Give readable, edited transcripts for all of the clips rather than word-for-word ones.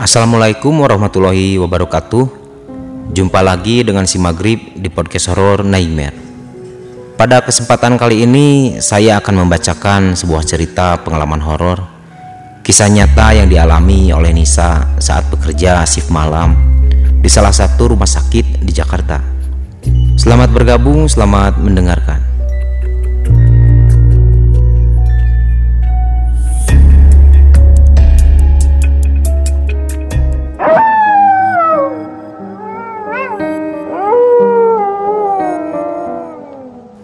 Assalamualaikum warahmatullahi wabarakatuh. Jumpa lagi dengan si Maghrib di Podcast Horror Nightmare. Pada kesempatan kali ini saya akan membacakan sebuah cerita pengalaman horor, kisah nyata yang dialami oleh Nisa saat bekerja shift malam di salah satu rumah sakit di Jakarta. Selamat bergabung, selamat mendengarkan.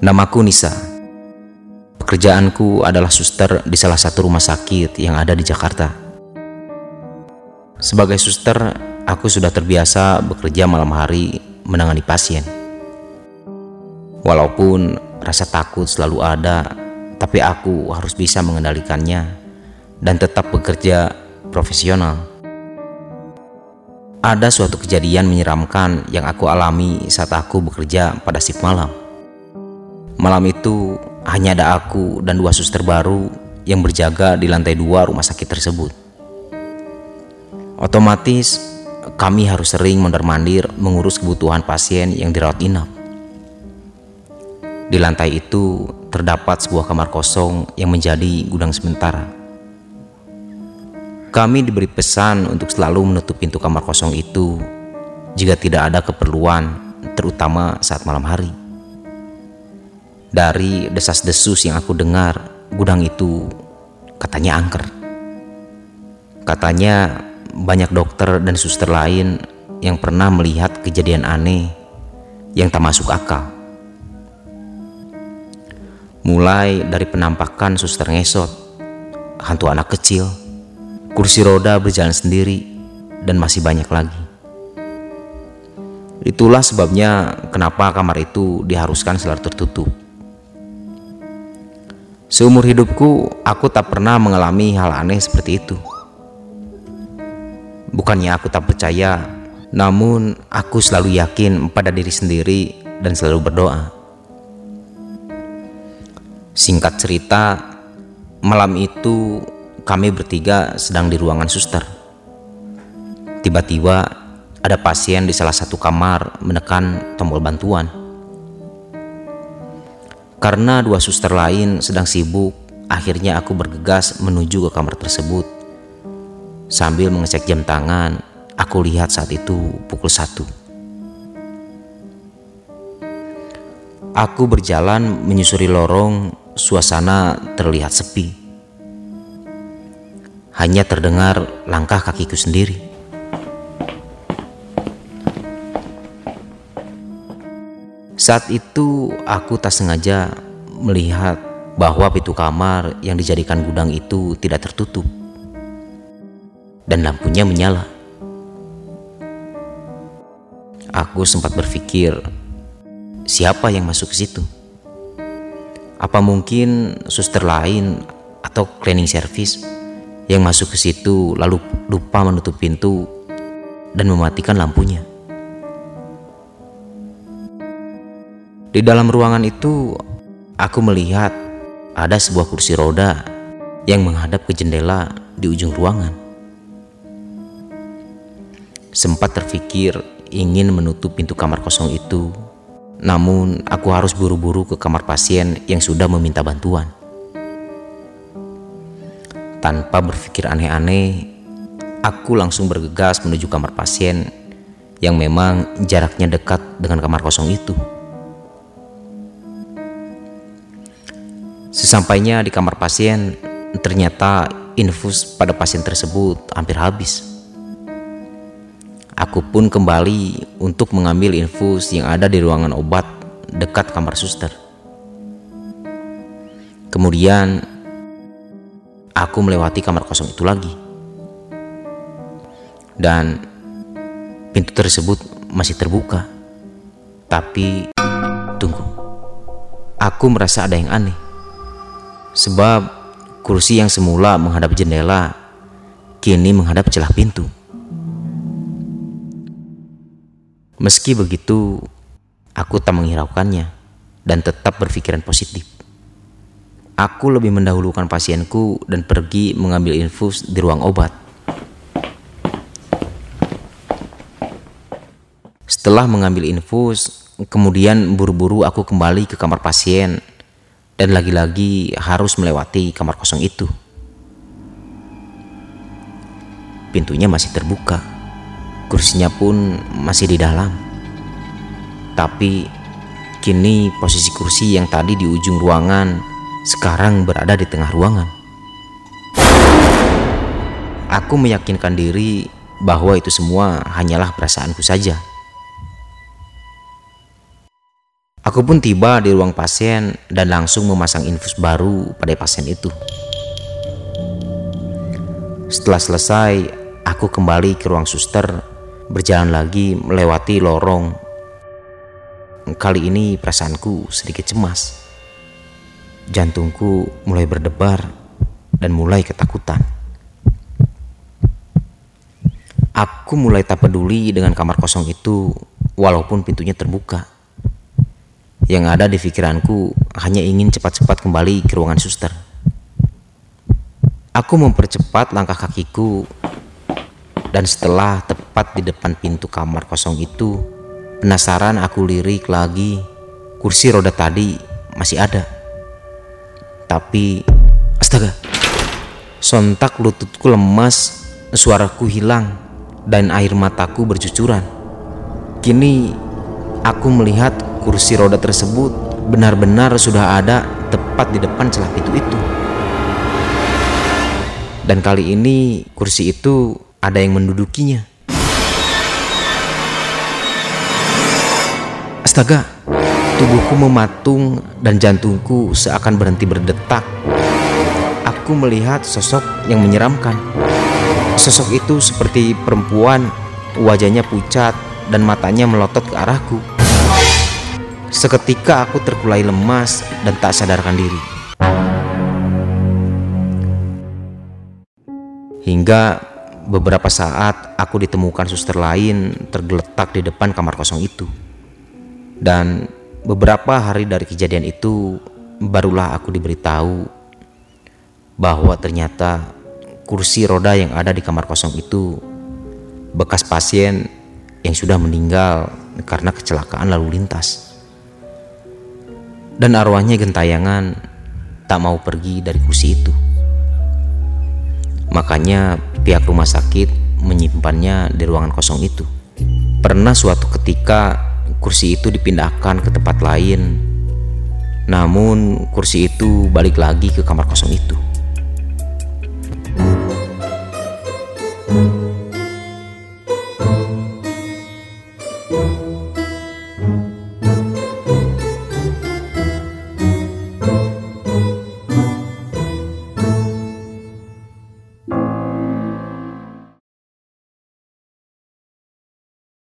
Namaku Nisa. Pekerjaanku adalah suster di salah satu rumah sakit yang ada di Jakarta. Sebagai suster, aku sudah terbiasa bekerja malam hari menangani pasien. Walaupun rasa takut selalu ada, tapi aku harus bisa mengendalikannya dan tetap bekerja profesional. Ada suatu kejadian menyeramkan yang aku alami saat aku bekerja pada shift malam. Malam itu hanya ada aku dan dua suster baru yang berjaga di lantai 2 rumah sakit tersebut. Otomatis kami harus sering mondar-mandir mengurus kebutuhan pasien yang dirawat inap. Di lantai itu terdapat sebuah kamar kosong yang menjadi gudang sementara. Kami diberi pesan untuk selalu menutup pintu kamar kosong itu jika tidak ada keperluan, terutama saat malam hari. Dari desas-desus yang aku dengar, gudang itu katanya angker. Katanya banyak dokter dan suster lain yang pernah melihat kejadian aneh yang tak masuk akal. Mulai dari penampakan suster ngesot, hantu anak kecil, kursi roda berjalan sendiri, dan masih banyak lagi. Itulah sebabnya kenapa kamar itu diharuskan selalu tertutup. Seumur hidupku, aku tak pernah mengalami hal aneh seperti itu. Bukannya aku tak percaya, namun aku selalu yakin pada diri sendiri dan selalu berdoa. Singkat cerita, malam itu kami bertiga sedang di ruangan suster. Tiba-tiba ada pasien di salah satu kamar menekan tombol bantuan. Karena dua suster lain sedang sibuk, akhirnya aku bergegas menuju ke kamar tersebut. Sambil mengecek jam tangan, aku lihat saat itu pukul 1. Aku berjalan menyusuri lorong, suasana terlihat sepi. Hanya terdengar langkah kakiku sendiri. Saat itu aku tak sengaja melihat bahwa pintu kamar yang dijadikan gudang itu tidak tertutup dan lampunya menyala. Aku sempat berpikir, siapa yang masuk ke situ? Apa mungkin suster lain atau cleaning service yang masuk ke situ lalu lupa menutup pintu dan mematikan lampunya? Di dalam ruangan itu, aku melihat ada sebuah kursi roda yang menghadap ke jendela di ujung ruangan. Sempat terpikir ingin menutup pintu kamar kosong itu, namun aku harus buru-buru ke kamar pasien yang sudah meminta bantuan. Tanpa berpikir aneh-aneh, aku langsung bergegas menuju kamar pasien yang memang jaraknya dekat dengan kamar kosong itu. Sesampainya di kamar pasien, ternyata infus pada pasien tersebut hampir habis. Aku pun kembali untuk mengambil infus yang ada di ruangan obat dekat kamar suster. Kemudian, aku melewati kamar kosong itu lagi. Dan pintu tersebut masih terbuka. Tapi, tunggu. Aku merasa ada yang aneh. Sebab kursi yang semula menghadap jendela kini menghadap celah pintu. Meski begitu, aku tak menghiraukannya dan tetap berpikiran positif. Aku lebih mendahulukan pasienku dan pergi mengambil infus di ruang obat. Setelah mengambil infus, kemudian buru-buru aku kembali ke kamar pasien dan lagi-lagi harus melewati kamar kosong itu. Pintunya masih terbuka, kursinya pun masih di dalam. Tapi kini posisi kursi yang tadi di ujung ruangan sekarang berada di tengah ruangan. Aku meyakinkan diri bahwa itu semua hanyalah perasaanku saja. Aku pun tiba di ruang pasien dan langsung memasang infus baru pada pasien itu. Setelah selesai, aku kembali ke ruang suster, berjalan lagi melewati lorong. Kali ini perasaanku sedikit cemas. Jantungku mulai berdebar dan mulai ketakutan. Aku mulai tak peduli dengan kamar kosong itu walaupun pintunya terbuka. Yang ada di pikiranku hanya ingin cepat-cepat kembali ke ruangan suster. Aku mempercepat langkah kakiku dan setelah tepat di depan pintu kamar kosong itu, penasaran aku lirik lagi, kursi roda tadi masih ada. Tapi, astaga, sontak lututku lemas, suaraku hilang, dan air mataku bercucuran. Kini, aku melihat kursi roda tersebut benar-benar sudah ada tepat di depan celah pintu itu. Dan kali ini, kursi itu ada yang mendudukinya. Astaga! Tubuhku mematung dan jantungku seakan berhenti berdetak. Aku melihat sosok yang menyeramkan. Sosok itu seperti perempuan, wajahnya pucat dan matanya melotot ke arahku. Seketika aku terkulai lemas dan tak sadarkan diri. Hingga beberapa saat aku ditemukan suster lain tergeletak di depan kamar kosong itu. Dan beberapa hari dari kejadian itu barulah aku diberitahu bahwa ternyata kursi roda yang ada di kamar kosong itu bekas pasien yang sudah meninggal karena kecelakaan lalu lintas. Dan arwahnya gentayangan tak mau pergi dari kursi itu. Makanya pihak rumah sakit menyimpannya di ruangan kosong itu. Pernah suatu ketika kursi itu dipindahkan ke tempat lain, namun kursi itu balik lagi ke kamar kosong itu.